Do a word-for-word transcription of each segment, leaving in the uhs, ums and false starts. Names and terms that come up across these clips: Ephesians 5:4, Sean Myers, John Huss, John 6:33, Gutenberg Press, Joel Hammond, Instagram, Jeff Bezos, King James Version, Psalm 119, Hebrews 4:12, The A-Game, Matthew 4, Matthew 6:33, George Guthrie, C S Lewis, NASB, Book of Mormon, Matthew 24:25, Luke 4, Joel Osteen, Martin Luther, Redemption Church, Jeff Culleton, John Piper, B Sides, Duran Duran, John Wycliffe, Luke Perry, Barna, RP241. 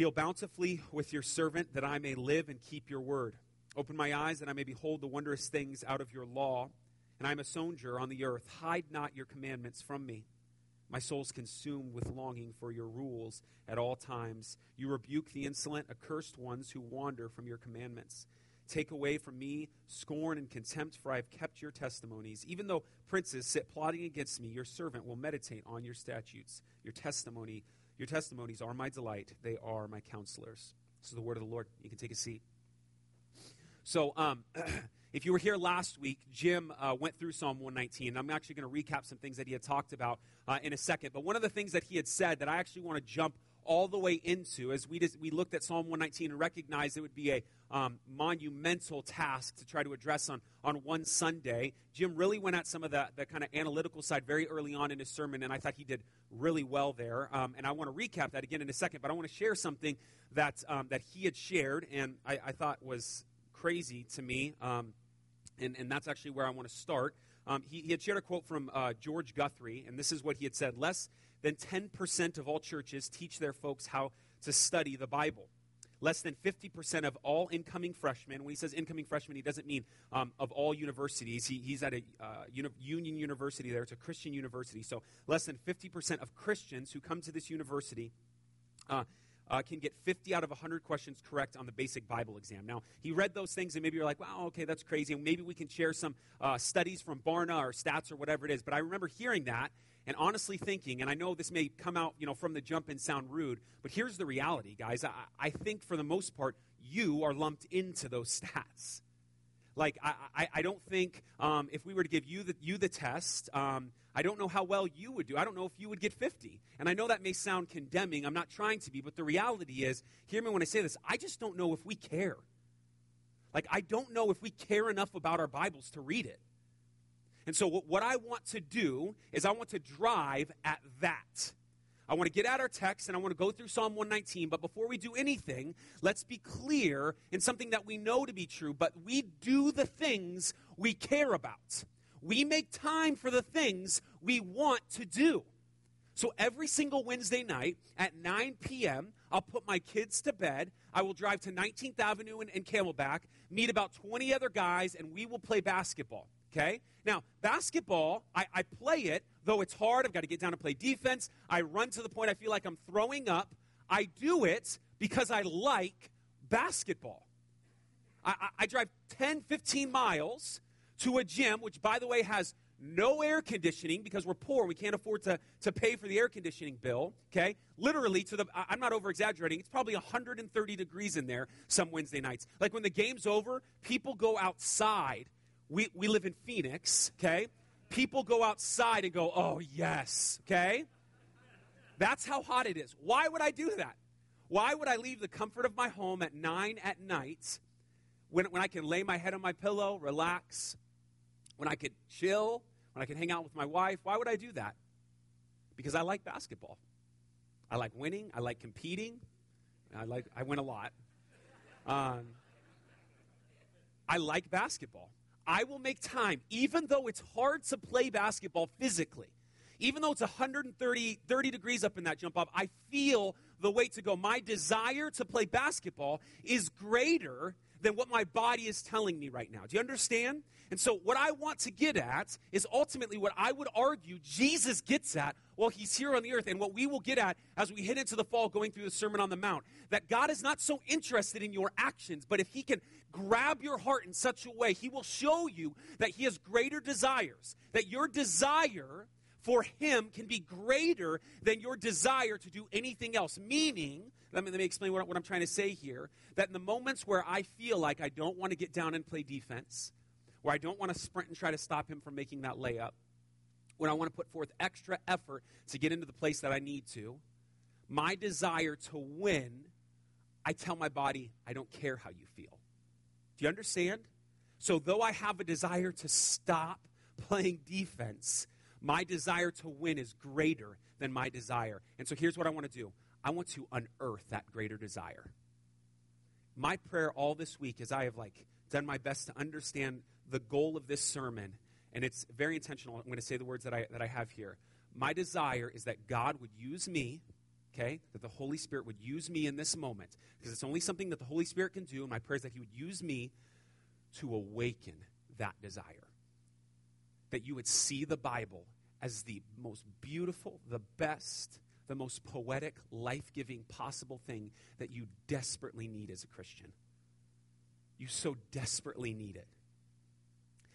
Deal bountifully with your servant, that I may live and keep your word. Open my eyes, that I may behold the wondrous things out of your law. And I am a sojourner on the earth. Hide not your commandments from me. My soul's consumed with longing for your rules at all times. You rebuke the insolent, accursed ones who wander from your commandments. Take away from me scorn and contempt, for I have kept your testimonies. Even though princes sit plotting against me, your servant will meditate on your statutes. Your testimony, your testimonies are my delight. They are my counselors. This is the word of the Lord. You can take a seat. So, um... If you were here last week, Jim uh, went through Psalm one nineteen. I'm actually going to recap some things that he had talked about uh, in a second. But one of the things that he had said that I actually want to jump all the way into, as we just, we looked at Psalm one nineteen and recognized it would be a um, monumental task to try to address on, on one Sunday, Jim really went at some of the, the kind of analytical side very early on in his sermon, and I thought he did really well there. Um, and I want to recap that again in a second, but I want to share something that, um, that he had shared and I, I thought was crazy to me. Um, And, and that's actually where I want to start. Um, he, he had shared a quote from uh, George Guthrie, and this is what he had said. Less than ten percent of all churches teach their folks how to study the Bible. Less than fifty percent of all incoming freshmen. When he says incoming freshmen, he doesn't mean um, of all universities. He, he's at a uh, uni- Union University there. It's a Christian university. So less than fifty percent of Christians who come to this university uh Uh, can get fifty out of one hundred questions correct on the basic Bible exam. Now, he read those things, and maybe you're like, wow, okay, that's crazy, and maybe we can share some uh, studies from Barna or stats or whatever it is. But I remember hearing that and honestly thinking, and I know this may come out, you know, from the jump and sound rude, but here's the reality, guys. I, I think for the most part, you are lumped into those stats. Like, I, I, I don't think um, if we were to give you the, you the test, um, I don't know how well you would do. I don't know if you would get fifty. And I know that may sound condemning. I'm not trying to be. But the reality is, hear me when I say this, I just don't know if we care. Like, I don't know if we care enough about our Bibles to read it. And so what, what I want to do is I want to drive at that. I want to get at our text, and I want to go through Psalm one nineteen. But before we do anything, let's be clear in something that we know to be true. But we do the things we care about. We make time for the things we want to do. So every single Wednesday night at nine p.m., I'll put my kids to bed. I will drive to nineteenth Avenue and, and Camelback, meet about twenty other guys, and we will play basketball, okay? Now, basketball, I, I play it, though it's hard. I've got to get down and play defense. I run to the point I feel like I'm throwing up. I do it because I like basketball. I, I, I drive ten, fifteen miles to a gym, which, by the way, has no air conditioning because we're poor. We can't afford to, to pay for the air conditioning bill, okay? Literally, to the I'm not over-exaggerating. It's probably one hundred thirty degrees in there some Wednesday nights. Like, when the game's over, people go outside. We, we live in Phoenix, okay? People go outside and go, oh, yes, okay? That's how hot it is. Why would I do that? Why would I leave the comfort of my home at nine at night when, when I can lay my head on my pillow, relax, when I could chill, when I could hang out with my wife? Why would I do that? Because I like basketball. I like winning. I like competing. I like I win a lot. Um, I like basketball. I will make time, even though it's hard to play basketball physically. Even though it's one hundred thirty degrees up in that jump off, I feel the weight to go. My desire to play basketball is greater than what my body is telling me right now. Do you understand? And so what I want to get at is ultimately what I would argue Jesus gets at while he's here on the earth, and what we will get at as we head into the fall going through the Sermon on the Mount, that God is not so interested in your actions, but if he can grab your heart in such a way, he will show you that he has greater desires, that your desire for him can be greater than your desire to do anything else, meaning... Let me, let me explain what, what I'm trying to say here, that in the moments where I feel like I don't want to get down and play defense, where I don't want to sprint and try to stop him from making that layup, when I want to put forth extra effort to get into the place that I need to, my desire to win, I tell my body, I don't care how you feel. Do you understand? So though I have a desire to stop playing defense, my desire to win is greater than my desire. And so here's what I want to do. I want to unearth that greater desire. My prayer all this week is I have, like, done my best to understand the goal of this sermon, and it's very intentional. I'm going to say the words that I that I have here. My desire is that God would use me, okay, that the Holy Spirit would use me in this moment, because it's only something that the Holy Spirit can do, and my prayer is that he would use me to awaken that desire, that you would see the Bible as the most beautiful, the best, the most poetic, life-giving possible thing that you desperately need as a Christian. You so desperately need it.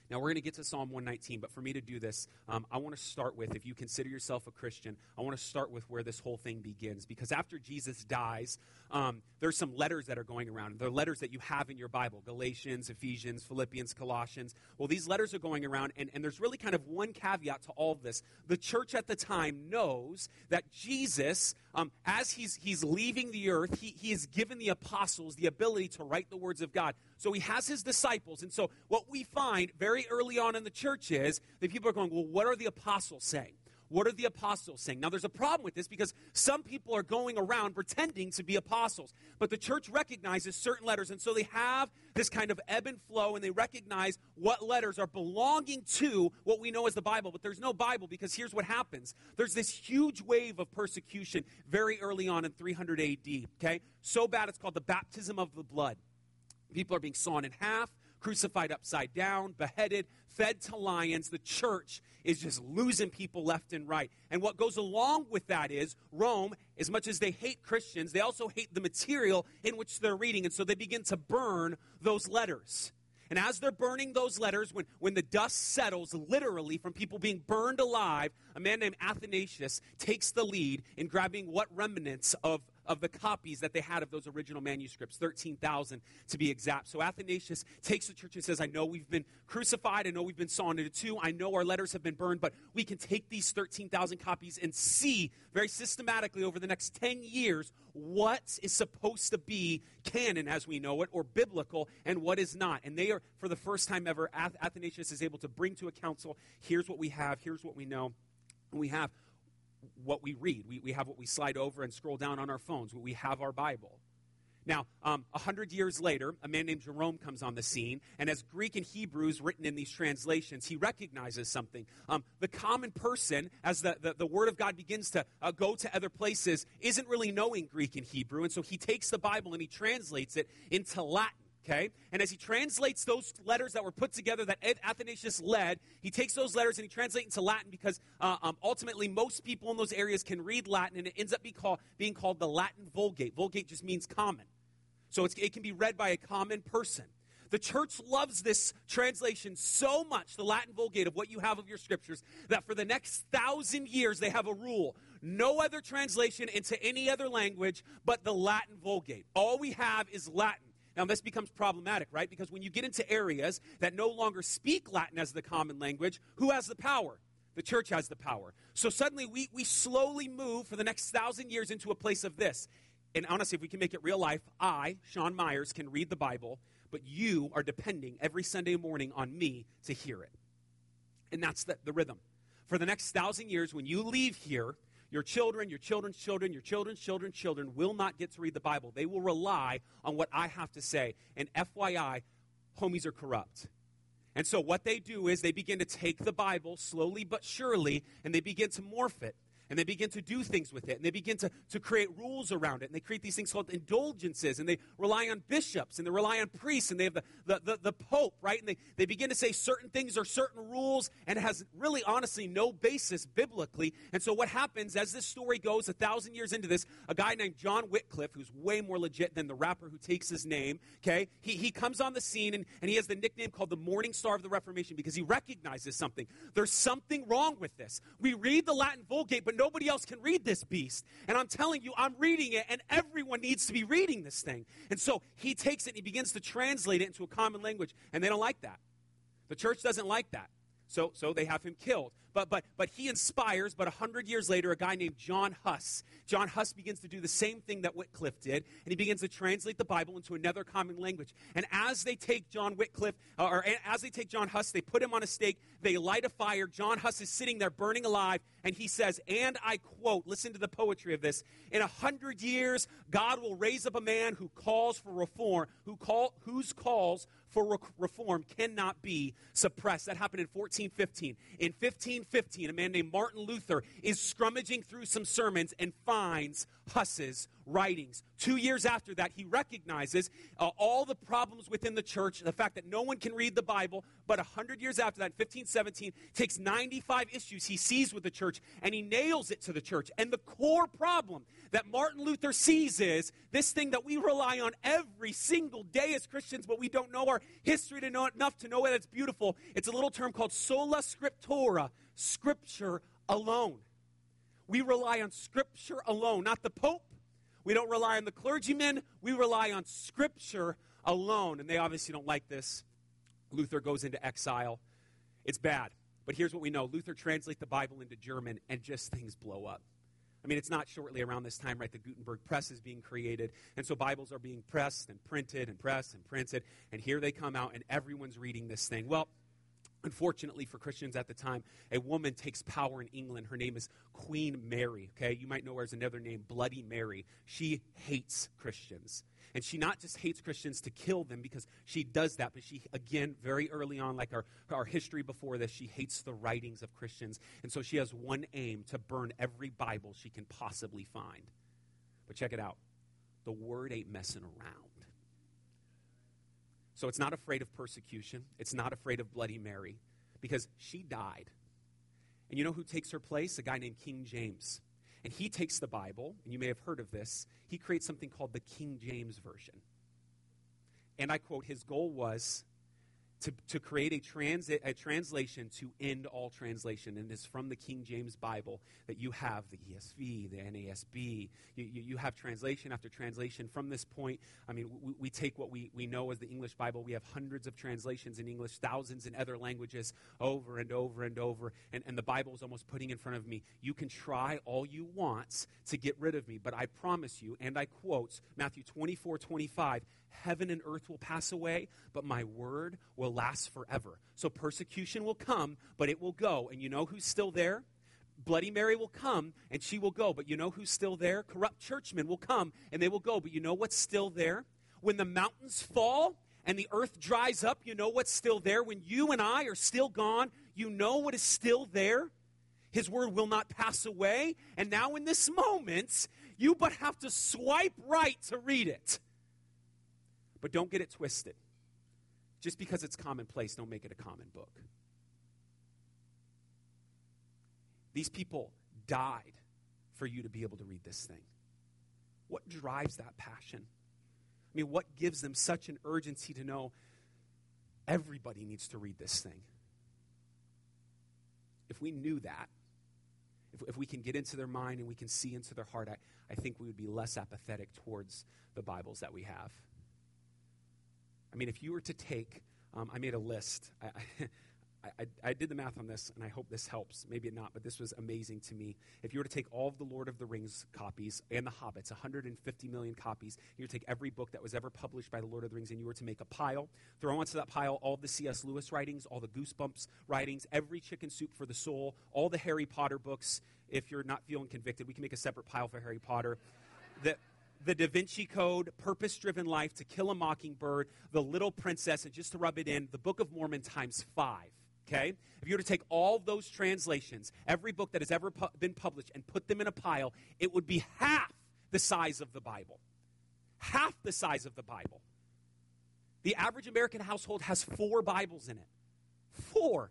Now, we're going to get to Psalm one nineteen, but for me to do this, um, I want to start with, if you consider yourself a Christian, I want to start with where this whole thing begins. Because after Jesus dies, um, there's some letters that are going around. They're letters that you have in your Bible, Galatians, Ephesians, Philippians, Colossians. Well, these letters are going around, and, and there's really kind of one caveat to all of this. The church at the time knows that Jesus, um, as he's, he's leaving the earth, he, he has given the apostles the ability to write the words of God. So he has his disciples. And so what we find very early on in the church is that people are going, well, what are the apostles saying? What are the apostles saying? Now, there's a problem with this because some people are going around pretending to be apostles. But the church recognizes certain letters. And so they have this kind of ebb and flow, and they recognize what letters are belonging to what we know as the Bible. But there's no Bible, because here's what happens. There's this huge wave of persecution very early on in three hundred A D, okay? So bad it's called the baptism of the blood. People are being sawn in half, crucified upside down, beheaded, fed to lions. The church is just losing people left and right. And what goes along with that is Rome, as much as they hate Christians, they also hate the material in which they're reading. And so they begin to burn those letters. And as they're burning those letters, when, when the dust settles, literally, from people being burned alive, a man named Athanasius takes the lead in grabbing what remnants of of the copies that they had of those original manuscripts, thirteen thousand to be exact. So Athanasius takes the church and says, I know we've been crucified, I know we've been sawn into two, I know our letters have been burned, but we can take these thirteen thousand copies and see very systematically over the next ten years what is supposed to be canon as we know it, or biblical, and what is not. And they are, for the first time ever, Ath- Athanasius is able to bring to a council, here's what we have, here's what we know, and we have what we read. We, we have what we slide over and scroll down on our phones. We have our Bible. Now, um, one hundred years later, a man named Jerome comes on the scene, and as Greek and Hebrew is written in these translations, he recognizes something. Um, the common person, as the, the, the Word of God begins to uh, go to other places, isn't really knowing Greek and Hebrew, and so he takes the Bible and he translates it into Latin. Okay? And as he translates those letters that were put together that Athanasius led, he takes those letters and he translates into Latin because uh, um, ultimately most people in those areas can read Latin, and it ends up be call, being called the Latin Vulgate. Vulgate just means common. So it's, it can be read by a common person. The church loves this translation so much, the Latin Vulgate of what you have of your scriptures, that for the next thousand years they have a rule. No other translation into any other language but the Latin Vulgate. All we have is Latin. Now, this becomes problematic, right? Because when you get into areas that no longer speak Latin as the common language, who has the power? The church has the power. So suddenly we we slowly move for the next thousand years into a place of this. And honestly, if we can make it real life, I, Sean Myers, can read the Bible, but you are depending every Sunday morning on me to hear it. And that's the, the rhythm. For the next thousand years, when you leave here, your children, your children's children, your children's children's children will not get to read the Bible. They will rely on what I have to say. And F Y I, homies are corrupt. And so what they do is they begin to take the Bible slowly but surely, and they begin to morph it. And they begin to do things with it. And they begin to, to create rules around it. And they create these things called indulgences. And they rely on bishops. And they rely on priests. And they have the, the, the, the Pope, right? And they, they begin to say certain things are certain rules. And it has really, honestly, no basis biblically. And so what happens, as this story goes, a thousand years into this, a guy named John Wycliffe, who's way more legit than the rapper who takes his name, okay? He, he comes on the scene, and, and he has the nickname called the Morning Star of the Reformation because he recognizes something. There's something wrong with this. We read the Latin Vulgate, but nobody else can read this beast. And I'm telling you, I'm reading it, and everyone needs to be reading this thing. And so he takes it and he begins to translate it into a common language, and they don't like that. The church doesn't like that. So so they have him killed. But but but he inspires, but one hundred years later, a guy named John Huss. John Huss begins to do the same thing that Wycliffe did, and he begins to translate the Bible into another common language. And as they take John Wycliffe, uh, or as they take John Huss, they put him on a stake, they light a fire. John Huss is sitting there burning alive, and he says, and I quote, listen to the poetry of this, in a hundred years, God will raise up a man who calls for reform, who call, whose calls for reform cannot be suppressed. That happened in fourteen fifteen. In fifteen fifteen, a man named Martin Luther is scrummaging through some sermons and finds Huss's writings. Two years after that, he recognizes uh, all the problems within the church, the fact that no one can read the Bible, but one hundred years after that, fifteen seventeen, takes ninety-five issues he sees with the church, and he nails it to the church. And the core problem that Martin Luther sees is this thing that we rely on every single day as Christians, but we don't know our history to know it enough to know that it's beautiful. It's a little term called sola scriptura, scripture alone. We rely on Scripture alone, not the Pope. We don't rely on the clergyman. We rely on Scripture alone. And they obviously don't like this. Luther goes into exile. It's bad. But here's what we know. Luther translates the Bible into German, and just things blow up. I mean, it's not shortly around this time, right? The Gutenberg Press is being created. And so Bibles are being pressed and printed and pressed and printed. And here they come out, and everyone's reading this thing. Well, unfortunately for Christians at the time, a woman takes power in England. Her name is Queen Mary, okay? You might know her as another name, Bloody Mary. She hates Christians. And she not just hates Christians to kill them, because she does that, but she, again, very early on, like our, our history before this, she hates the writings of Christians. And so she has one aim: to burn every Bible she can possibly find. But check it out. The Word ain't messing around. So it's not afraid of persecution. It's not afraid of Bloody Mary, because she died. And you know who takes her place? A guy named King James. And he takes the Bible, and you may have heard of this. He creates something called the King James Version. And I quote, his goal was to, to create a, trans- a translation to end all translation. And it's from the King James Bible that you have the E S V, the N A S B. You, you, you have translation after translation. From this point, I mean, we, we take what we, we know as the English Bible. We have hundreds of translations in English, thousands in other languages, over and over and over. And, and the Bible is almost putting in front of me, you can try all you want to get rid of me, but I promise you, and I quote Matthew twenty-four twenty-five, heaven and earth will pass away, but my word will last forever. So persecution will come, but it will go. And you know who's still there? Bloody Mary will come, and she will go. But you know who's still there? Corrupt churchmen will come, and they will go. But you know what's still there? When the mountains fall and the earth dries up, you know what's still there? When you and I are still gone, you know what is still there? His word will not pass away. And now in this moment, you but have to swipe right to read it. But don't get it twisted. Just because it's commonplace, don't make it a common book. These people died for you to be able to read this thing. What drives that passion? I mean, what gives them such an urgency to know everybody needs to read this thing? If we knew that, if, if we can get into their mind and we can see into their heart, I, I think we would be less apathetic towards the Bibles that we have. I mean, if you were to take, um, I made a list. I, I, I, I did the math on this, and I hope this helps. Maybe not, but this was amazing to me. If you were to take all of the Lord of the Rings copies and the Hobbits, one hundred fifty million copies, you were to take every book that was ever published by the Lord of the Rings, and you were to make a pile, throw onto that pile all the C S Lewis writings, all the Goosebumps writings, every Chicken Soup for the Soul, all the Harry Potter books. If you're not feeling convicted, we can make a separate pile for Harry Potter. That... The Da Vinci Code, Purpose-Driven Life, To Kill a Mockingbird, The Little Princess, and just to rub it in, the Book of Mormon times five, okay? If you were to take all those translations, every book that has ever pu- been published, and put them in a pile, it would be half the size of the Bible. Half the size of the Bible. The average American household has four Bibles in it. Four.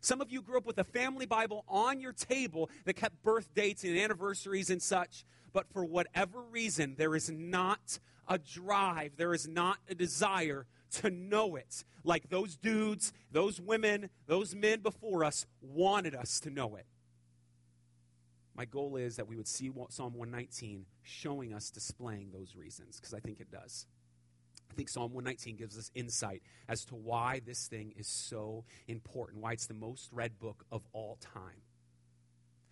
Some of you grew up with a family Bible on your table that kept birth dates and anniversaries and such. But for whatever reason, there is not a drive, there is not a desire to know it. Like those dudes, those women, those men before us wanted us to know it. My goal is that we would see Psalm one nineteen showing us, displaying those reasons, because I think it does. I think Psalm one nineteen gives us insight as to why this thing is so important, why it's the most read book of all time.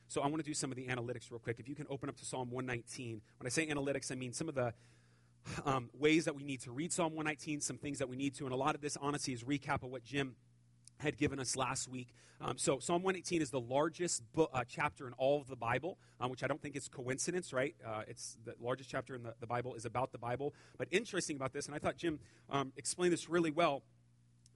So I want to do some of the analytics real quick. If you can open up to Psalm one nineteen. When I say analytics, I mean some of the um, ways that we need to read Psalm one nineteen, some things that we need to. And a lot of this, honestly, is recap of what Jim had given us last week. Um, so Psalm one eighteen is the largest book, uh, chapter in all of the Bible, um, which I don't think is coincidence, right? Uh, it's the largest chapter in the, the Bible is about the Bible. But interesting about this, and I thought Jim um, explained this really well,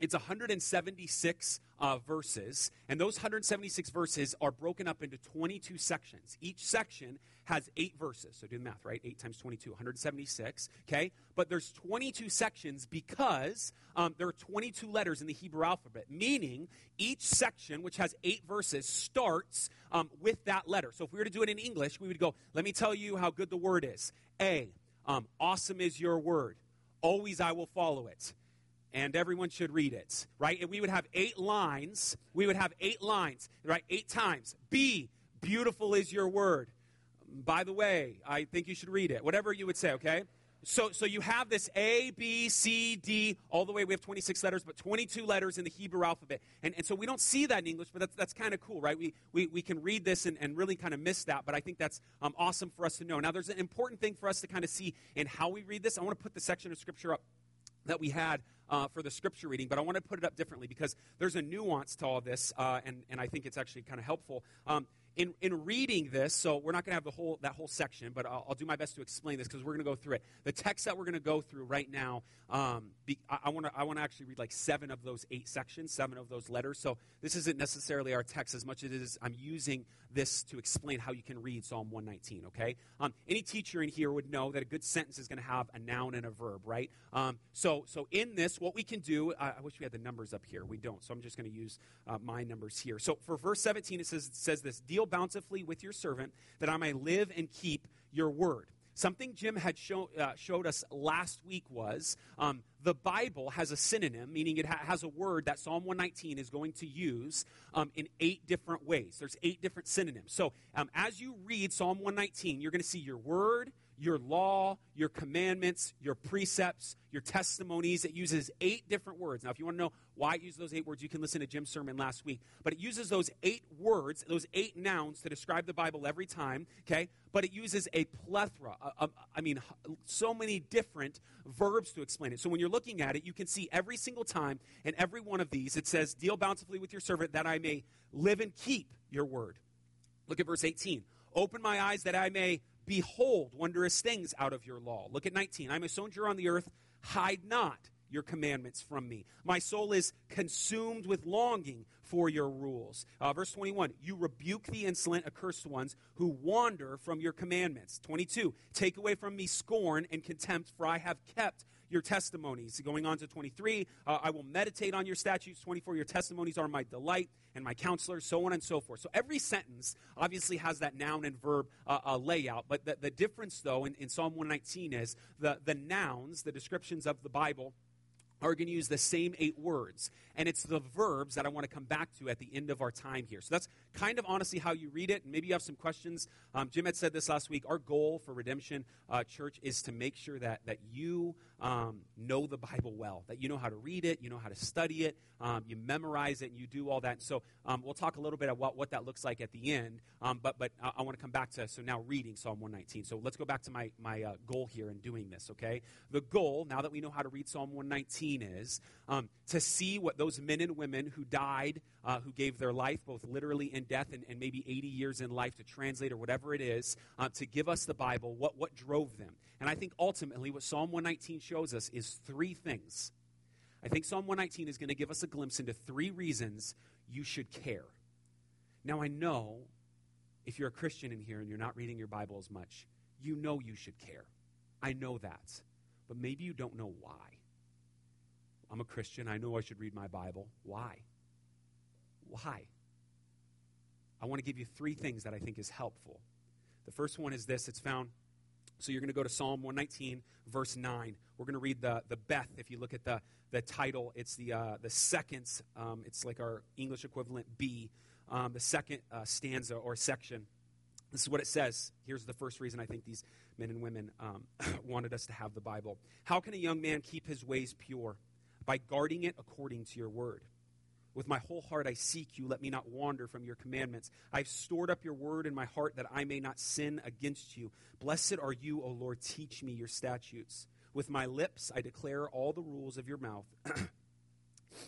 It's one hundred seventy-six uh, verses, and those one hundred seventy-six verses are broken up into twenty-two sections. Each section has eight verses. So do the math, right? eight times twenty-two, one hundred seventy-six, okay? But there's twenty-two sections because um, there are twenty-two letters in the Hebrew alphabet, meaning each section, which has eight verses, starts um, with that letter. So if we were to do it in English, we would go, let me tell you how good the word is. A, um, awesome is your word. Always I will follow it. And everyone should read it, right? And we would have eight lines. We would have eight lines, right? Eight times. B, beautiful is your word. By the way, I think you should read it. Whatever you would say, okay? So so you have this A, B, C, D, all the way. We have twenty-six letters, but twenty-two letters in the Hebrew alphabet. And and so we don't see that in English, but that's that's kind of cool, right? We, we we can read this and, and really kind of miss that, but I think that's um, awesome for us to know. Now, there's an important thing for us to kind of see in how we read this. I want to put the section of Scripture up that we had Uh, for the scripture reading, but I want to put it up differently because there's a nuance to all this, uh, and, and I think it's actually kind of helpful. Um, in, in reading this, so we're not going to have the whole that whole section, but I'll, I'll do my best to explain this because we're going to go through it. The text that we're going to go through right now, um, be, I want to I want to actually read like seven of those eight sections, seven of those letters. So this isn't necessarily our text as much as it is I'm using this to explain how you can read Psalm one nineteen, okay? Um, any teacher in here would know that a good sentence is going to have a noun and a verb, right? Um, so, so in this, what we can do, uh, I wish we had the numbers up here. We don't, so I'm just going to use uh, my numbers here. So for verse seventeen, it says, it says this, deal bountifully with your servant that I may live and keep your word. Something Jim had show, uh, showed us last week was um, the Bible has a synonym, meaning it ha- has a word that Psalm one nineteen is going to use um, in eight different ways. There's eight different synonyms. So um, as you read Psalm one nineteen, you're going to see your word, your law, your commandments, your precepts, your testimonies. It uses eight different words. Now, if you want to know why it uses those eight words, you can listen to Jim's sermon last week. But it uses those eight words, those eight nouns to describe the Bible every time, okay? But it uses a plethora, a, a, I mean, so many different verbs to explain it. So when you're looking at it, you can see every single time in every one of these, it says, deal bountifully with your servant that I may live and keep your word. Look at verse eighteen. Open my eyes that I may behold wondrous things out of your law. Look at nineteen. I'm a sojourner on the earth. Hide not your commandments from me. My soul is consumed with longing for your rules. Uh, verse twenty-one, you rebuke the insolent, accursed ones who wander from your commandments. twenty-two, take away from me scorn and contempt, for I have kept your testimonies. Going on to twenty-three, uh, I will meditate on your statutes. twenty-four, your testimonies are my delight and my counselors, so on and so forth. So every sentence obviously has that noun and verb uh, uh, layout, but the, the difference, though, in, in Psalm one nineteen is the, the nouns, the descriptions of the Bible, are going to use the same eight words. And it's the verbs that I want to come back to at the end of our time here. So that's kind of honestly how you read it. And maybe you have some questions. Um, Jim had said this last week. Our goal for Redemption uh, Church is to make sure that, that you um, know the Bible well, that you know how to read it, you know how to study it, um, you memorize it, and you do all that. And so um, we'll talk a little bit about what that looks like at the end. Um, but but I, I want to come back to, so now reading Psalm one nineteen. So let's go back to my, my uh, goal here in doing this, okay? The goal, now that we know how to read Psalm one nineteen, is um, to see what those men and women who died, uh, who gave their life, both literally in death and, and maybe eighty years in life to translate or whatever it is, uh, to give us the Bible, what, what drove them. And I think ultimately what Psalm one nineteen shows us is three things. I think Psalm one nineteen is going to give us a glimpse into three reasons you should care. Now I know if you're a Christian in here and you're not reading your Bible as much, you know you should care. I know that. But maybe you don't know why. I'm a Christian. I know I should read my Bible. Why? Why? I want to give you three things that I think is helpful. The first one is this. It's found, so you're going to go to Psalm one nineteen, verse nine. We're going to read the, the Beth. If you look at the, the title, it's the uh, the second, um, it's like our English equivalent B, um, the second uh, stanza or section. This is what it says. Here's the first reason I think these men and women um, wanted us to have the Bible. How can a young man keep his ways pure? By guarding it according to your word. With my whole heart I seek you. Let me not wander from your commandments. I've stored up your word in my heart that I may not sin against you. Blessed are you, O Lord. Teach me your statutes. With my lips I declare all the rules of your mouth.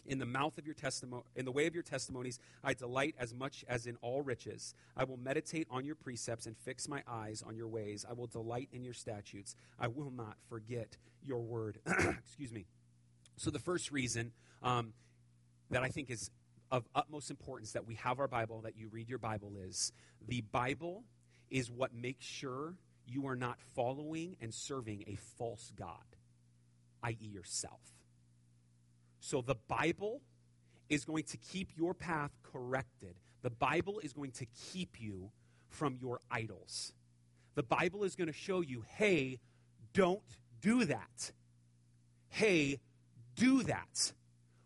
In the mouth of your testimony, in the way of your testimonies, I delight as much as in all riches. I will meditate on your precepts and fix my eyes on your ways. I will delight in your statutes. I will not forget your word. Excuse me. So the first reason um, that I think is of utmost importance that we have our Bible, that you read your Bible, is the Bible is what makes sure you are not following and serving a false god, that is yourself. So the Bible is going to keep your path corrected. The Bible is going to keep you from your idols. The Bible is going to show you, hey, don't do that. Hey, do that.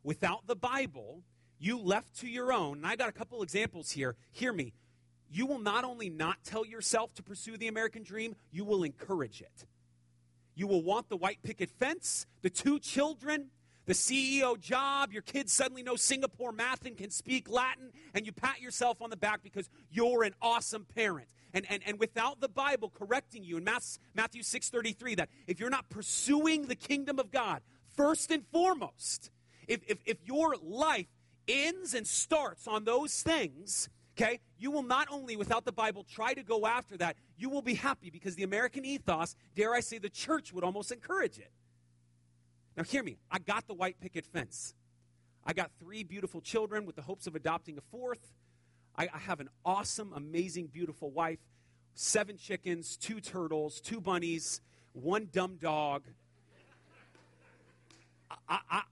Without the Bible, you left to your own, and I got a couple examples here. Hear me. You will not only not tell yourself to pursue the American dream, you will encourage it. You will want the white picket fence, the two children, the C E O job, your kids suddenly know Singapore math and can speak Latin, and you pat yourself on the back because you're an awesome parent. And and, and without the Bible correcting you in Matthew six thirty-three, that if you're not pursuing the kingdom of God, first and foremost, if, if, if your life ends and starts on those things, okay, you will not only, without the Bible, try to go after that, you will be happy because the American ethos, dare I say the church, would almost encourage it. Now hear me, I got the white picket fence. I got three beautiful children with the hopes of adopting a fourth. I, I have an awesome, amazing, beautiful wife, seven chickens, two turtles, two bunnies, one dumb dog. I, I,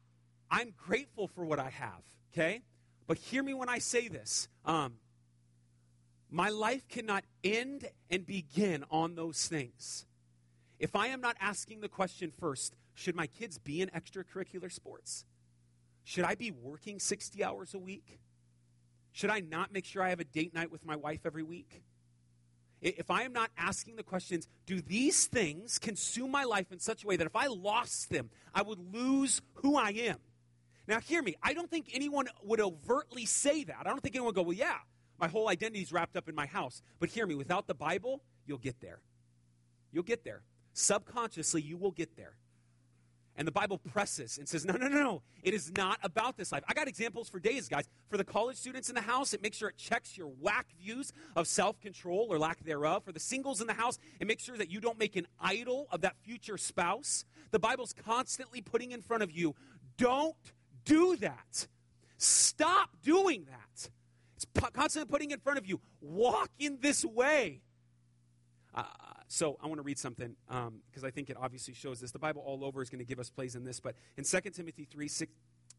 I'm grateful for what I have, okay? But hear me when I say this. Um, My life cannot end and begin on those things if I am not asking the question first, should my kids be in extracurricular sports? Should I be working sixty hours a week? Should I not make sure I have a date night with my wife every week? If I am not asking the questions, do these things consume my life in such a way that if I lost them, I would lose who I am? Now, hear me. I don't think anyone would overtly say that. I don't think anyone would go, well, yeah. My whole identity is wrapped up in my house. But hear me, without the Bible, you'll get there. You'll get there. Subconsciously, you will get there. And the Bible presses and says, no, no, no, no. It is not about this life. I got examples for days, guys. For the college students in the house, it makes sure it checks your whack views of self-control or lack thereof. For the singles in the house, it makes sure that you don't make an idol of that future spouse. The Bible's constantly putting in front of you, don't do that. Stop doing that. Constantly putting in front of you, walk in this way. Uh, so I want to read something um, because I think it obviously shows this. The Bible all over is going to give us plays in this, but in Second Timothy three,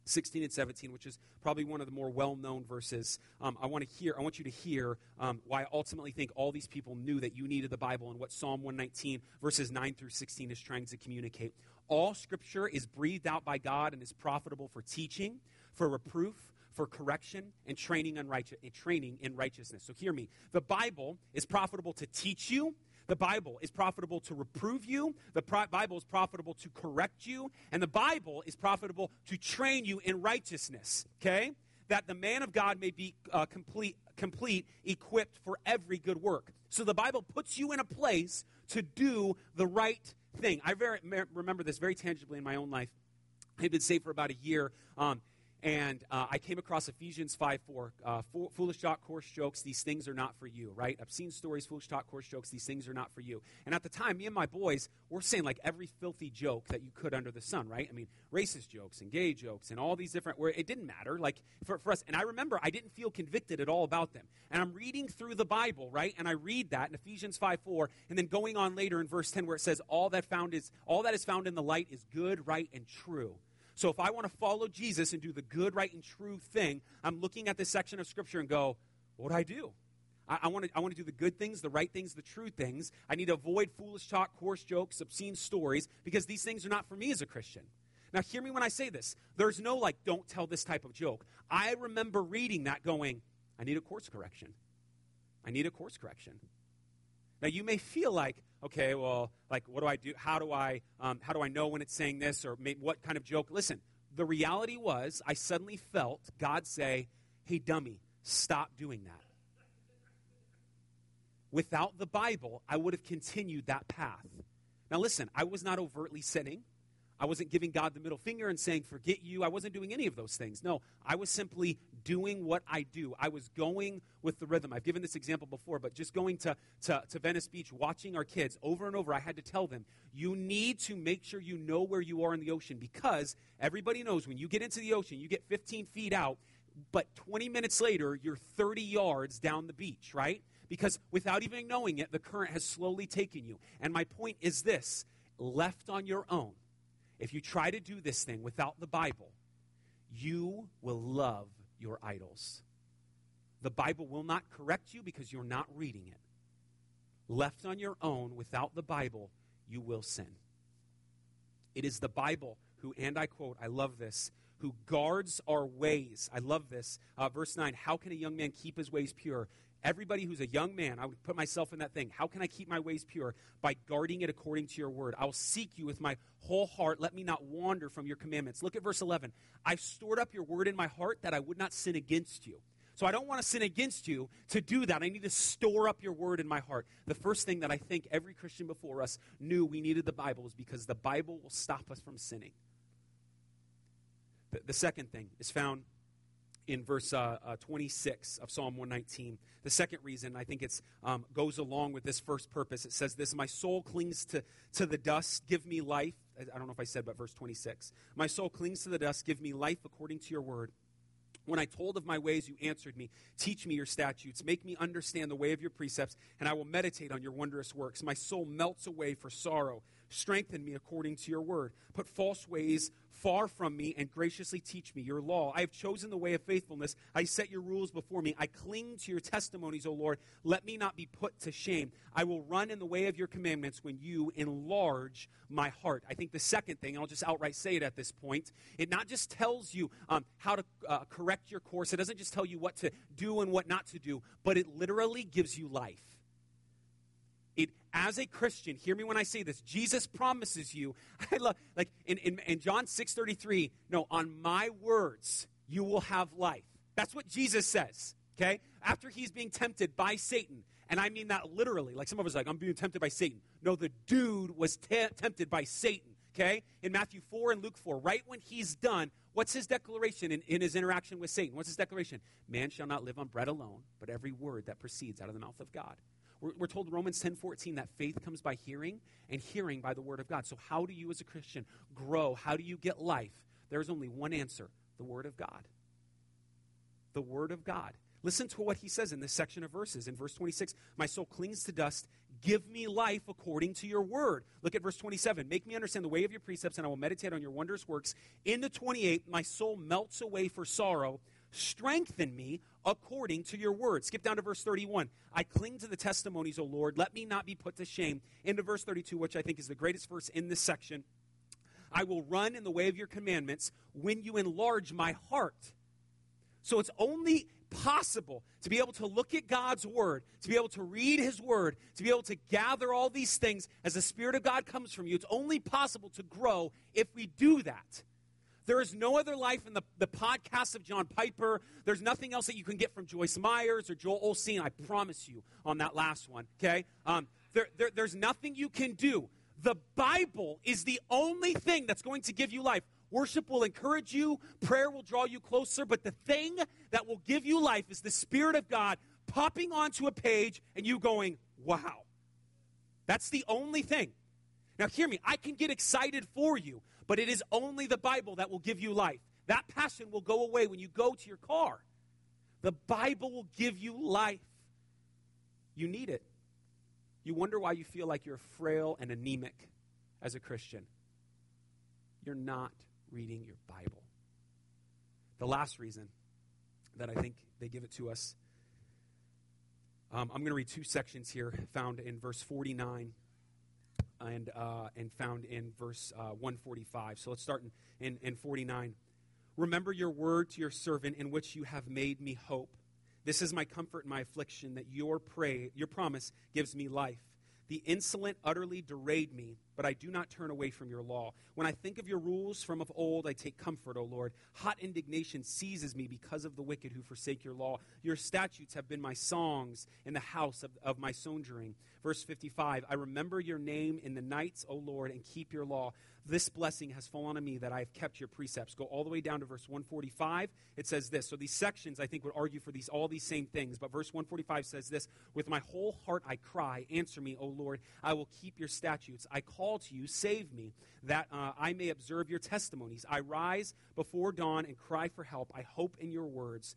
sixteen and seventeen, which is probably one of the more well-known verses, um, I want to hear. I want you to hear um, why I ultimately think all these people knew that you needed the Bible and what Psalm one nineteen verses nine through sixteen is trying to communicate. All Scripture is breathed out by God and is profitable for teaching, for reproof, for correction, and training in righteousness. So hear me. The Bible is profitable to teach you. The Bible is profitable to reprove you. The Bible is profitable to correct you. And the Bible is profitable to train you in righteousness, okay? That the man of God may be uh, complete, complete, equipped for every good work. So the Bible puts you in a place to do the right thing. I very, remember this very tangibly in my own life. I had been saved for about a year, um, And uh, I came across Ephesians five four, uh, foolish talk, coarse jokes, these things are not for you, right? Obscene stories, foolish talk, coarse jokes, these things are not for you. And at the time, me and my boys were saying like every filthy joke that you could under the sun, right? I mean, racist jokes and gay jokes and all these different, where it didn't matter, like for, for us. And I remember I didn't feel convicted at all about them. And I'm reading through the Bible, right? And I read that in Ephesians five four, and then going on later in verse ten where it says, all that found is all that is found in the light is good, right, and true. So if I want to follow Jesus and do the good, right, and true thing, I'm looking at this section of Scripture and go, what do I do? I, I want to I want to do the good things, the right things, the true things. I need to avoid foolish talk, coarse jokes, obscene stories, because these things are not for me as a Christian. Now, hear me when I say this. There's no, like, don't tell this type of joke. I remember reading that going, I need a course correction. I need a course correction. Now, you may feel like, okay, well, like, what do I do? How do I um, how do I know when it's saying this or may, what kind of joke? Listen, the reality was I suddenly felt God say, hey, dummy, stop doing that. Without the Bible, I would have continued that path. Now, listen, I was not overtly sinning. I wasn't giving God the middle finger and saying, forget you. I wasn't doing any of those things. No, I was simply doing what I do. I was going with the rhythm. I've given this example before, but just going to, to, to Venice Beach, watching our kids over and over, I had to tell them, you need to make sure you know where you are in the ocean, because everybody knows when you get into the ocean, you get fifteen feet out, but twenty minutes later, you're thirty yards down the beach, right? Because without even knowing it, the current has slowly taken you. And my point is this, left on your own, if you try to do this thing without the Bible, you will love your idols. The Bible will not correct you because you're not reading it. Left on your own without the Bible, you will sin. It is the Bible who, and I quote, I love this, who guards our ways. I love this. Uh, verse nine, how can a young man keep his ways pure? Everybody who's a young man, I would put myself in that thing. How can I keep my ways pure? By guarding it according to your word. I'll seek you with my whole heart. Let me not wander from your commandments. Look at verse eleven. I've stored up your word in my heart that I would not sin against you. So I don't want to sin against you. To do that, I need to store up your word in my heart. The first thing that I think every Christian before us knew we needed the Bible was because the Bible will stop us from sinning. The, the second thing is found in verse uh, uh, twenty-six of Psalm one nineteen. The second reason, I think it's um, goes along with this first purpose. It says this, my soul clings to, to the dust, give me life. I, I don't know if I said, but verse twenty-six. My soul clings to the dust, give me life according to your word. When I told of my ways, you answered me. Teach me your statutes. Make me understand the way of your precepts, and I will meditate on your wondrous works. My soul melts away for sorrow. Strengthen me according to your word. Put false ways far from me and graciously teach me your law. I have chosen the way of faithfulness. I set your rules before me. I cling to your testimonies, O Lord. Let me not be put to shame. I will run in the way of your commandments when you enlarge my heart. I think the second thing, I'll just outright say it at this point, it not just tells you um, how to uh, correct your course. It doesn't just tell you what to do and what not to do, but it literally gives you life. It, as a Christian, hear me when I say this, Jesus promises you, I love, like in, in, in John six thirty-three, no, on my words, you will have life. That's what Jesus says, okay? After he's being tempted by Satan, and I mean that literally, like some of us are like, I'm being tempted by Satan. No, the dude was te- tempted by Satan, okay? In Matthew four and Luke four, right when he's done, what's his declaration in, in his interaction with Satan? What's his declaration? Man shall not live on bread alone, but every word that proceeds out of the mouth of God. We're told Romans ten fourteen that faith comes by hearing and hearing by the word of God. So how do you as a Christian grow? How do you get life? There's only one answer, the word of God. The word of God. Listen to what he says in this section of verses. In verse twenty-six, my soul clings to dust. Give me life according to your word. Look at verse twenty-seven. Make me understand the way of your precepts, and I will meditate on your wondrous works. Into twenty-eight, my soul melts away for sorrow. Strengthen me according to your word. Skip down to verse thirty-one. I cling to the testimonies, O Lord. Let me not be put to shame. Into verse thirty-two, which I think is the greatest verse in this section. I will run in the way of your commandments when you enlarge my heart. So it's only possible to be able to look at God's word, to be able to read his word, to be able to gather all these things as the Spirit of God comes from you. It's only possible to grow if we do that. There is no other life in the, the podcast of John Piper. There's nothing else that you can get from Joyce Myers or Joel Osteen. I promise you on that last one, okay? Um, there, there, there's nothing you can do. The Bible is the only thing that's going to give you life. Worship will encourage you. Prayer will draw you closer. But the thing that will give you life is the Spirit of God popping onto a page and you going, wow. That's the only thing. Now hear me. I can get excited for you. But it is only the Bible that will give you life. That passion will go away when you go to your car. The Bible will give you life. You need it. You wonder why you feel like you're frail and anemic as a Christian. You're not reading your Bible. The last reason that I think they give it to us, um, I'm going to read two sections here found in verse forty-nine. And uh, and found in verse uh, one forty-five. So let's start in, in, in forty-nine. Remember your word to your servant in which you have made me hope. This is my comfort in my affliction, that your, pray, your promise gives me life. The insolent utterly deride me, but I do not turn away from your law. When I think of your rules from of old, I take comfort, O Lord. Hot indignation seizes me because of the wicked who forsake your law. Your statutes have been my songs in the house of, of my sojourning. Verse fifty-five, I remember your name in the nights, O Lord, and keep your law. This blessing has fallen on me that I have kept your precepts. Go all the way down to verse one forty-five. It says this. So these sections, I think, would argue for these all these same things. But verse one forty-five says this. With my whole heart I cry, answer me, O Lord. I will keep your statutes. I call to you, save me, that uh, I may observe your testimonies. I rise before dawn and cry for help. I hope in your words.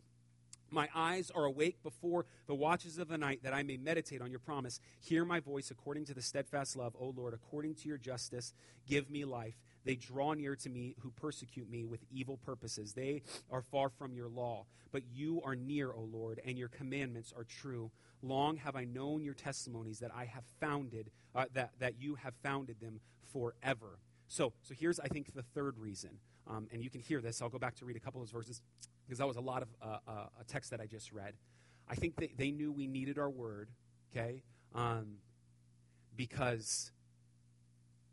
My eyes are awake before the watches of the night, that I may meditate on your promise. Hear my voice according to the steadfast love, O Lord, according to your justice. Give me life. They draw near to me who persecute me with evil purposes. They are far from your law, but you are near, O Lord, and your commandments are true. Long have I known your testimonies, that I have founded, uh, that, that you have founded them forever. So, so here's, I think, the third reason. Um, and you can hear this. I'll go back to read a couple of those verses because that was a lot of uh, uh, a text that I just read. I think they, they knew we needed our word, okay, um, because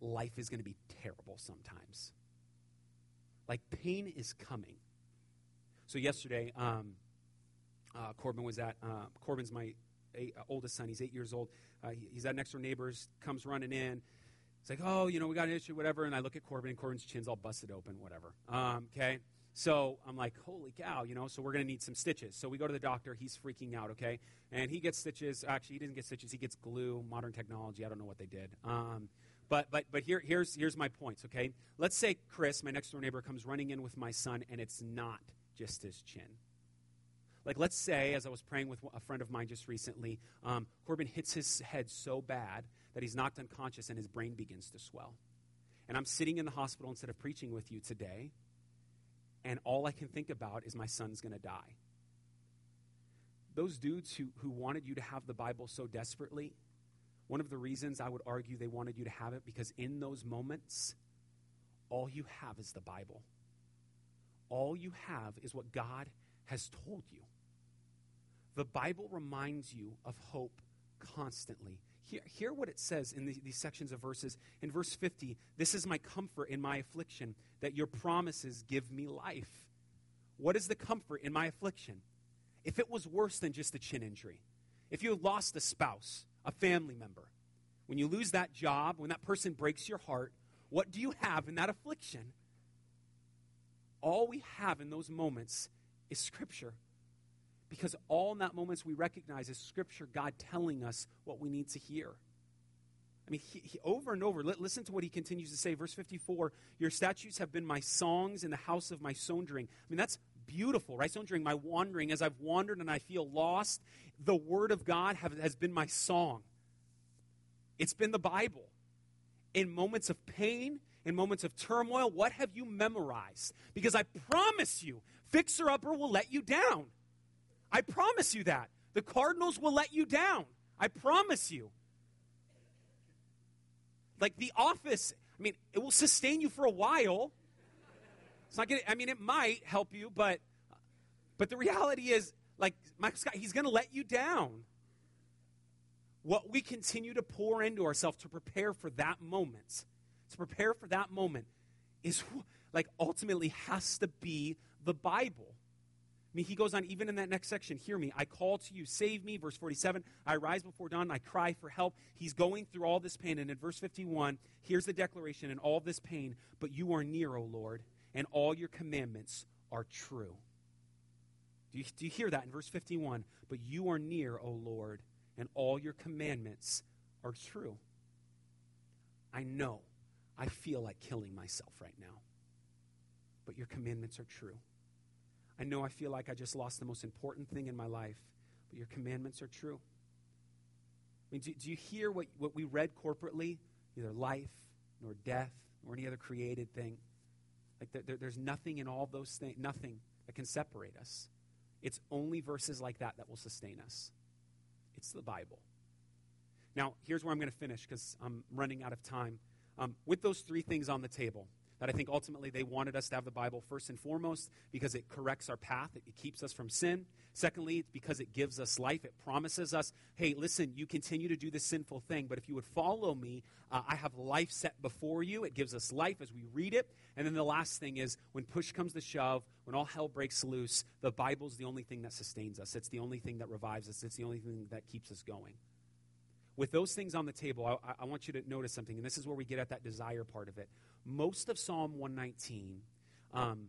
life is going to be terrible sometimes. Like, pain is coming. So yesterday, um, uh, Corbin was at, uh, Corbin's my eight, uh, oldest son. He's eight years old. Uh, he, he's at next door neighbor's, comes running in. It's like, oh, you know, we got an issue, whatever. And I look at Corbin, and Corbin's chin's all busted open, whatever. Um, okay. So I'm like, holy cow, you know, so we're going to need some stitches. So we go to the doctor. He's freaking out, okay? And he gets stitches. Actually, he doesn't get stitches. He gets glue, modern technology. I don't know what they did. Um, but but but here here's here's my points, okay? Let's say Chris, my next door neighbor, comes running in with my son, and it's not just his chin. Like, let's say, as I was praying with a friend of mine just recently, um, Corbin hits his head so bad that he's knocked unconscious and his brain begins to swell. And I'm sitting in the hospital instead of preaching with you today, and all I can think about is my son's going to die. Those dudes who, who wanted you to have the Bible so desperately, one of the reasons I would argue they wanted you to have it, because in those moments, all you have is the Bible. All you have is what God has told you. The Bible reminds you of hope constantly. Hear, hear what it says in the, these sections of verses. In verse fifty, this is my comfort in my affliction, that your promises give me life. What is the comfort in my affliction? If it was worse than just a chin injury, if you lost a spouse, a family member, when you lose that job, when that person breaks your heart, what do you have in that affliction? All we have in those moments is Scripture. Because all in that moments we recognize is Scripture, God telling us what we need to hear. I mean, he, he, over and over, li- listen to what he continues to say. Verse fifty-four, your statutes have been my songs in the house of my sojourning. I mean, that's beautiful, right? Sojourning, my wandering. As I've wandered and I feel lost, the Word of God have, has been my song. It's been the Bible. In moments of pain, in moments of turmoil, what have you memorized? Because I promise you, Fixer Upper will let you down. I promise you that. The Cardinals will let you down. I promise you. Like The Office, I mean, it will sustain you for a while. It's not gonna, I mean, it might help you, but but the reality is, like, Michael Scott, he's going to let you down. What we continue to pour into ourselves to prepare for that moment, to prepare for that moment, is, like, ultimately has to be the Bible. I mean, he goes on even in that next section. Hear me. I call to you. Save me. Verse forty-seven. I rise before dawn. I cry for help. He's going through all this pain. And in verse fifty-one, here's the declaration. In all this pain, but you are near, O Lord, and all your commandments are true. Do you, do you hear that in verse fifty-one? But you are near, O Lord, and all your commandments are true. I know I feel like killing myself right now, but your commandments are true. I know I feel like I just lost the most important thing in my life, but your commandments are true. I mean, do, do you hear what, what we read corporately? Neither life, nor death, nor any other created thing. Like there, there, there's nothing in all those things, nothing that can separate us. It's only verses like that that will sustain us. It's the Bible. Now, here's where I'm going to finish because I'm running out of time. Um, with those three things on the table, that I think ultimately they wanted us to have the Bible first and foremost because it corrects our path. It, it keeps us from sin. Secondly, it's because it gives us life. It promises us, hey, listen, you continue to do this sinful thing, but if you would follow me, uh, I have life set before you. It gives us life as we read it. And then the last thing is when push comes to shove, when all hell breaks loose, the Bible's the only thing that sustains us. It's the only thing that revives us. It's the only thing that keeps us going. With those things on the table, I, I want you to notice something, and this is where we get at that desire part of it. Most of Psalm one nineteen um,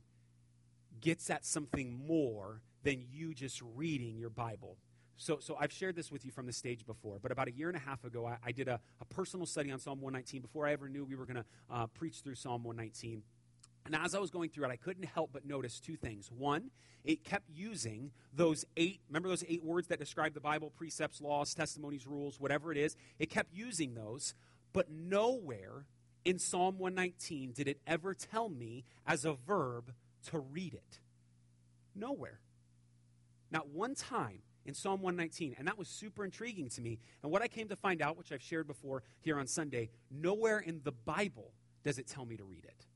gets at something more than you just reading your Bible. So so I've shared this with you from the stage before, but about a year and a half ago, I, I did a, a personal study on Psalm one nineteen before I ever knew we were going to uh, preach through Psalm one nineteen. And as I was going through it, I couldn't help but notice two things. One, it kept using those eight, remember those eight words that describe the Bible, precepts, laws, testimonies, rules, whatever it is. It kept using those, but nowhere in Psalm one nineteen did it ever tell me as a verb to read it. Nowhere. Not one time in Psalm one nineteen. And that was super intriguing to me. And what I came to find out, which I've shared before here on Sunday, nowhere in the Bible does it tell me to read it.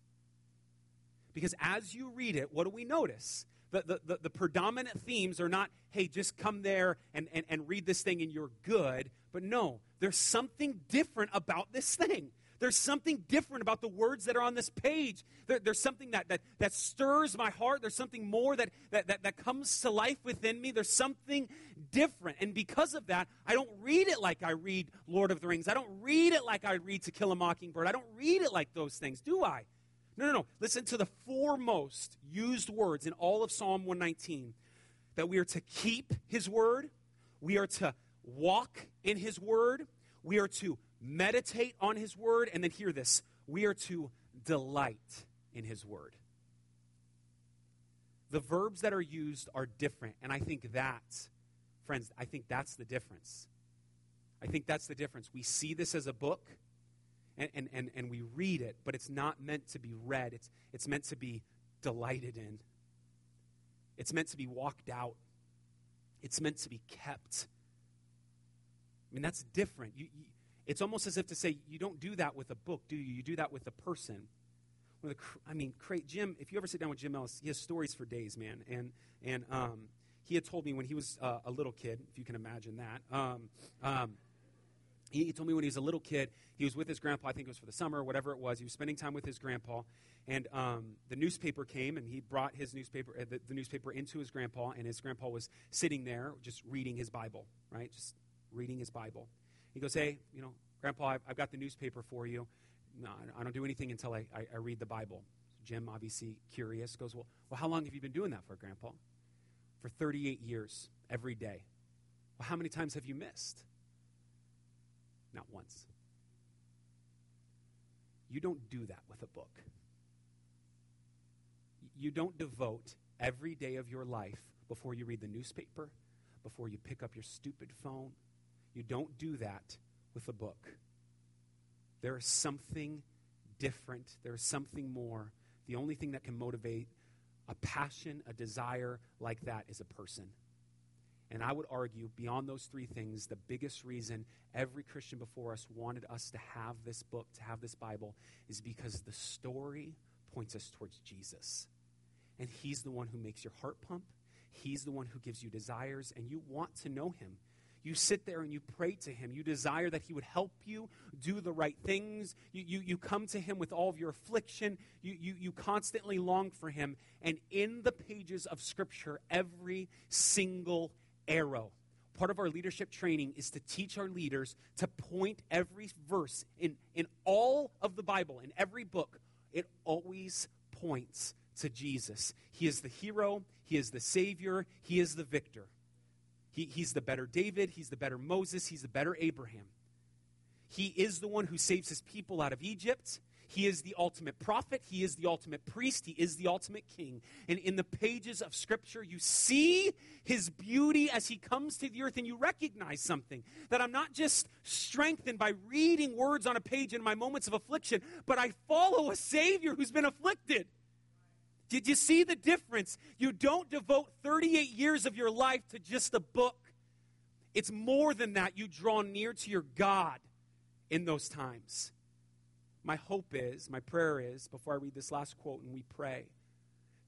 Because as you read it, what do we notice? The, the, the, the predominant themes are not, hey, just come there and, and, and read this thing and you're good. But no, there's something different about this thing. There's something different about the words that are on this page. There, there's something that, that, that stirs my heart. There's something more that, that, that, that comes to life within me. There's something different. And because of that, I don't read it like I read Lord of the Rings. I don't read it like I read To Kill a Mockingbird. I don't read it like those things, do I? No, no, no. Listen to the foremost used words in all of Psalm one nineteen, that we are to keep his word. We are to walk in his word. We are to meditate on his word. And then hear this. We are to delight in his word. The verbs that are used are different. And I think that, friends, I think that's the difference. I think that's the difference. We see this as a book. And, and, and we read it, but it's not meant to be read. It's, it's meant to be delighted in. It's meant to be walked out. It's meant to be kept. I mean, that's different. You, you, it's almost as if to say, you don't do that with a book, do you? You do that with a person. One of the, I mean, great, Jim, if you ever sit down with Jim Ellis, he has stories for days, man. And, and um, he had told me when he was uh, a little kid, if you can imagine that, um, um, He, he told me when he was a little kid, he was with his grandpa. I think it was for the summer, whatever it was. He was spending time with his grandpa, and um, the newspaper came, and he brought his newspaper, uh, the, the newspaper into his grandpa, and his grandpa was sitting there just reading his Bible, right? Just reading his Bible. He goes, "Hey, you know, Grandpa, I've, I've got the newspaper for you. No, I don't do anything until I, I, I read the Bible." So Jim, obviously curious, goes, "Well, well, how long have you been doing that for, Grandpa?" "For thirty-eight years, every day." "Well, how many times have you missed?" "Not once." You don't do that with a book. You don't devote every day of your life before you read the newspaper, before you pick up your stupid phone. You don't do that with a book. There is something different. There is something more. The only thing that can motivate a passion, a desire like that is a person. And I would argue, beyond those three things, the biggest reason every Christian before us wanted us to have this book, to have this Bible, is because the story points us towards Jesus. And he's the one who makes your heart pump. He's the one who gives you desires, and you want to know him. You sit there and you pray to him. You desire that he would help you do the right things. You, you, you come to him with all of your affliction. You, you, you constantly long for him. And in the pages of Scripture, every single arrow. Part of our leadership training is to teach our leaders to point every verse in, in all of the Bible, in every book. It always points to Jesus. He is the hero. He is the Savior. He is the victor. He, he's the better David. He's the better Moses. He's the better Abraham. He is the one who saves his people out of Egypt. He is the ultimate prophet. He is the ultimate priest. He is the ultimate king. And in the pages of Scripture, you see his beauty as he comes to the earth, and you recognize something, that I'm not just strengthened by reading words on a page in my moments of affliction, but I follow a Savior who's been afflicted. Did you see the difference? You don't devote thirty-eight years of your life to just a book. It's more than that. You draw near to your God in those times. My hope is, my prayer is, before I read this last quote and we pray,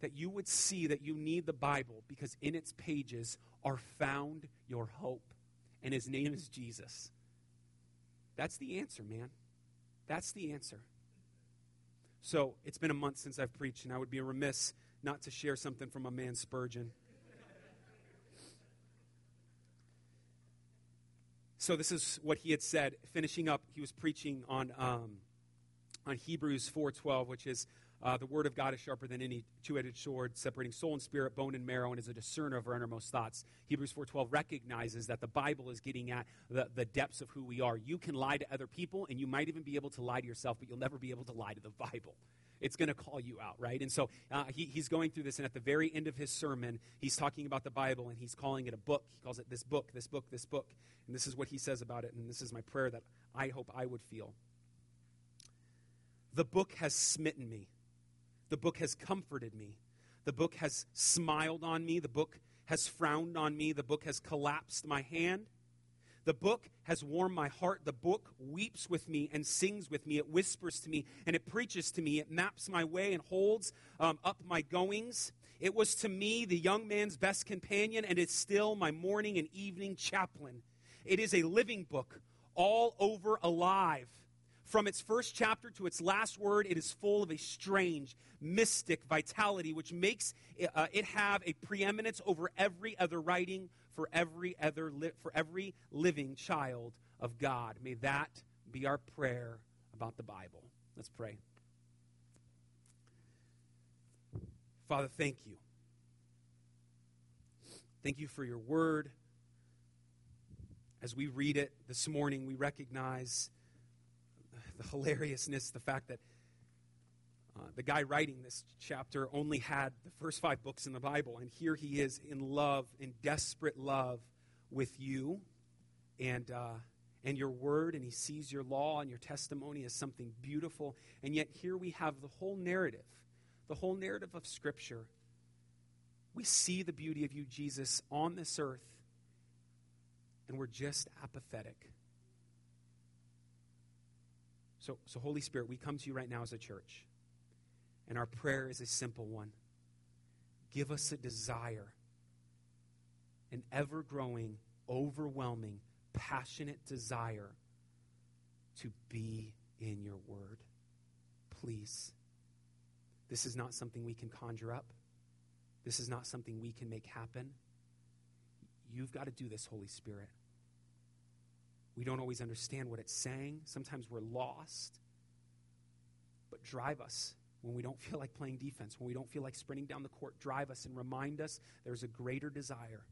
that you would see that you need the Bible because in its pages are found your hope. And his name is Jesus. That's the answer, man. That's the answer. So it's been a month since I've preached, and I would be remiss not to share something from my man Spurgeon. So this is what he had said. Finishing up, he was preaching on um, on Hebrews four twelve, which is, uh, the word of God is sharper than any two-edged sword, separating soul and spirit, bone and marrow, and is a discerner of our innermost thoughts. Hebrews four twelve recognizes that the Bible is getting at the, the depths of who we are. You can lie to other people, and you might even be able to lie to yourself, but you'll never be able to lie to the Bible. It's going to call you out, right? And so uh, he, he's going through this, and at the very end of his sermon, he's talking about the Bible, and he's calling it a book. He calls it this book, this book, this book. And this is what he says about it, and this is my prayer that I hope I would feel. The book has smitten me. The book has comforted me. The book has smiled on me. The book has frowned on me. The book has collapsed my hand. The book has warmed my heart. The book weeps with me and sings with me. It whispers to me and it preaches to me. It maps my way and holds um, up my goings. It was to me the young man's best companion and is still my morning and evening chaplain. It is a living book, all over alive. From its first chapter to its last word, it is full of a strange, mystic vitality which makes it, uh, it have a preeminence over every other writing for every other li- for every living child of God. May that be our prayer about the Bible. Let's pray. Father, thank you. Thank you for your word. As we read it this morning, we recognize the hilariousness, the fact that uh, the guy writing this chapter only had the first five books in the Bible, and here he is in love, in desperate love with you and uh, and your word, and he sees your law and your testimony as something beautiful, and yet here we have the whole narrative, the whole narrative of Scripture. We see the beauty of you, Jesus, on this earth, and we're just apathetic. So, so Holy Spirit, we come to you right now as a church, and our prayer is a simple one. Give us a desire, an ever-growing, overwhelming, passionate desire to be in your word. Please. This is not something we can conjure up. This is not something we can make happen. You've got to do this, Holy Spirit. We don't always understand what it's saying. Sometimes we're lost. But drive us when we don't feel like playing defense, when we don't feel like sprinting down the court. Drive us and remind us there's a greater desire.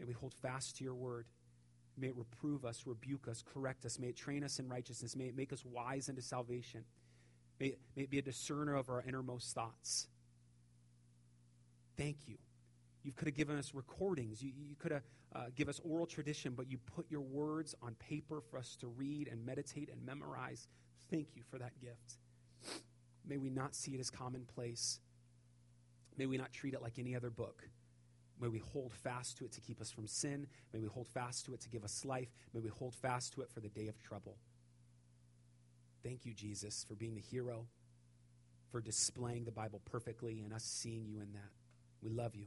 May we hold fast to your word. May it reprove us, rebuke us, correct us. May it train us in righteousness. May it make us wise unto salvation. May it, may it be a discerner of our innermost thoughts. Thank you. You could have given us recordings. You, you could have uh, given us oral tradition, but you put your words on paper for us to read and meditate and memorize. Thank you for that gift. May we not see it as commonplace. May we not treat it like any other book. May we hold fast to it to keep us from sin. May we hold fast to it to give us life. May we hold fast to it for the day of trouble. Thank you, Jesus, for being the hero, for displaying the Bible perfectly and us seeing you in that. We love you.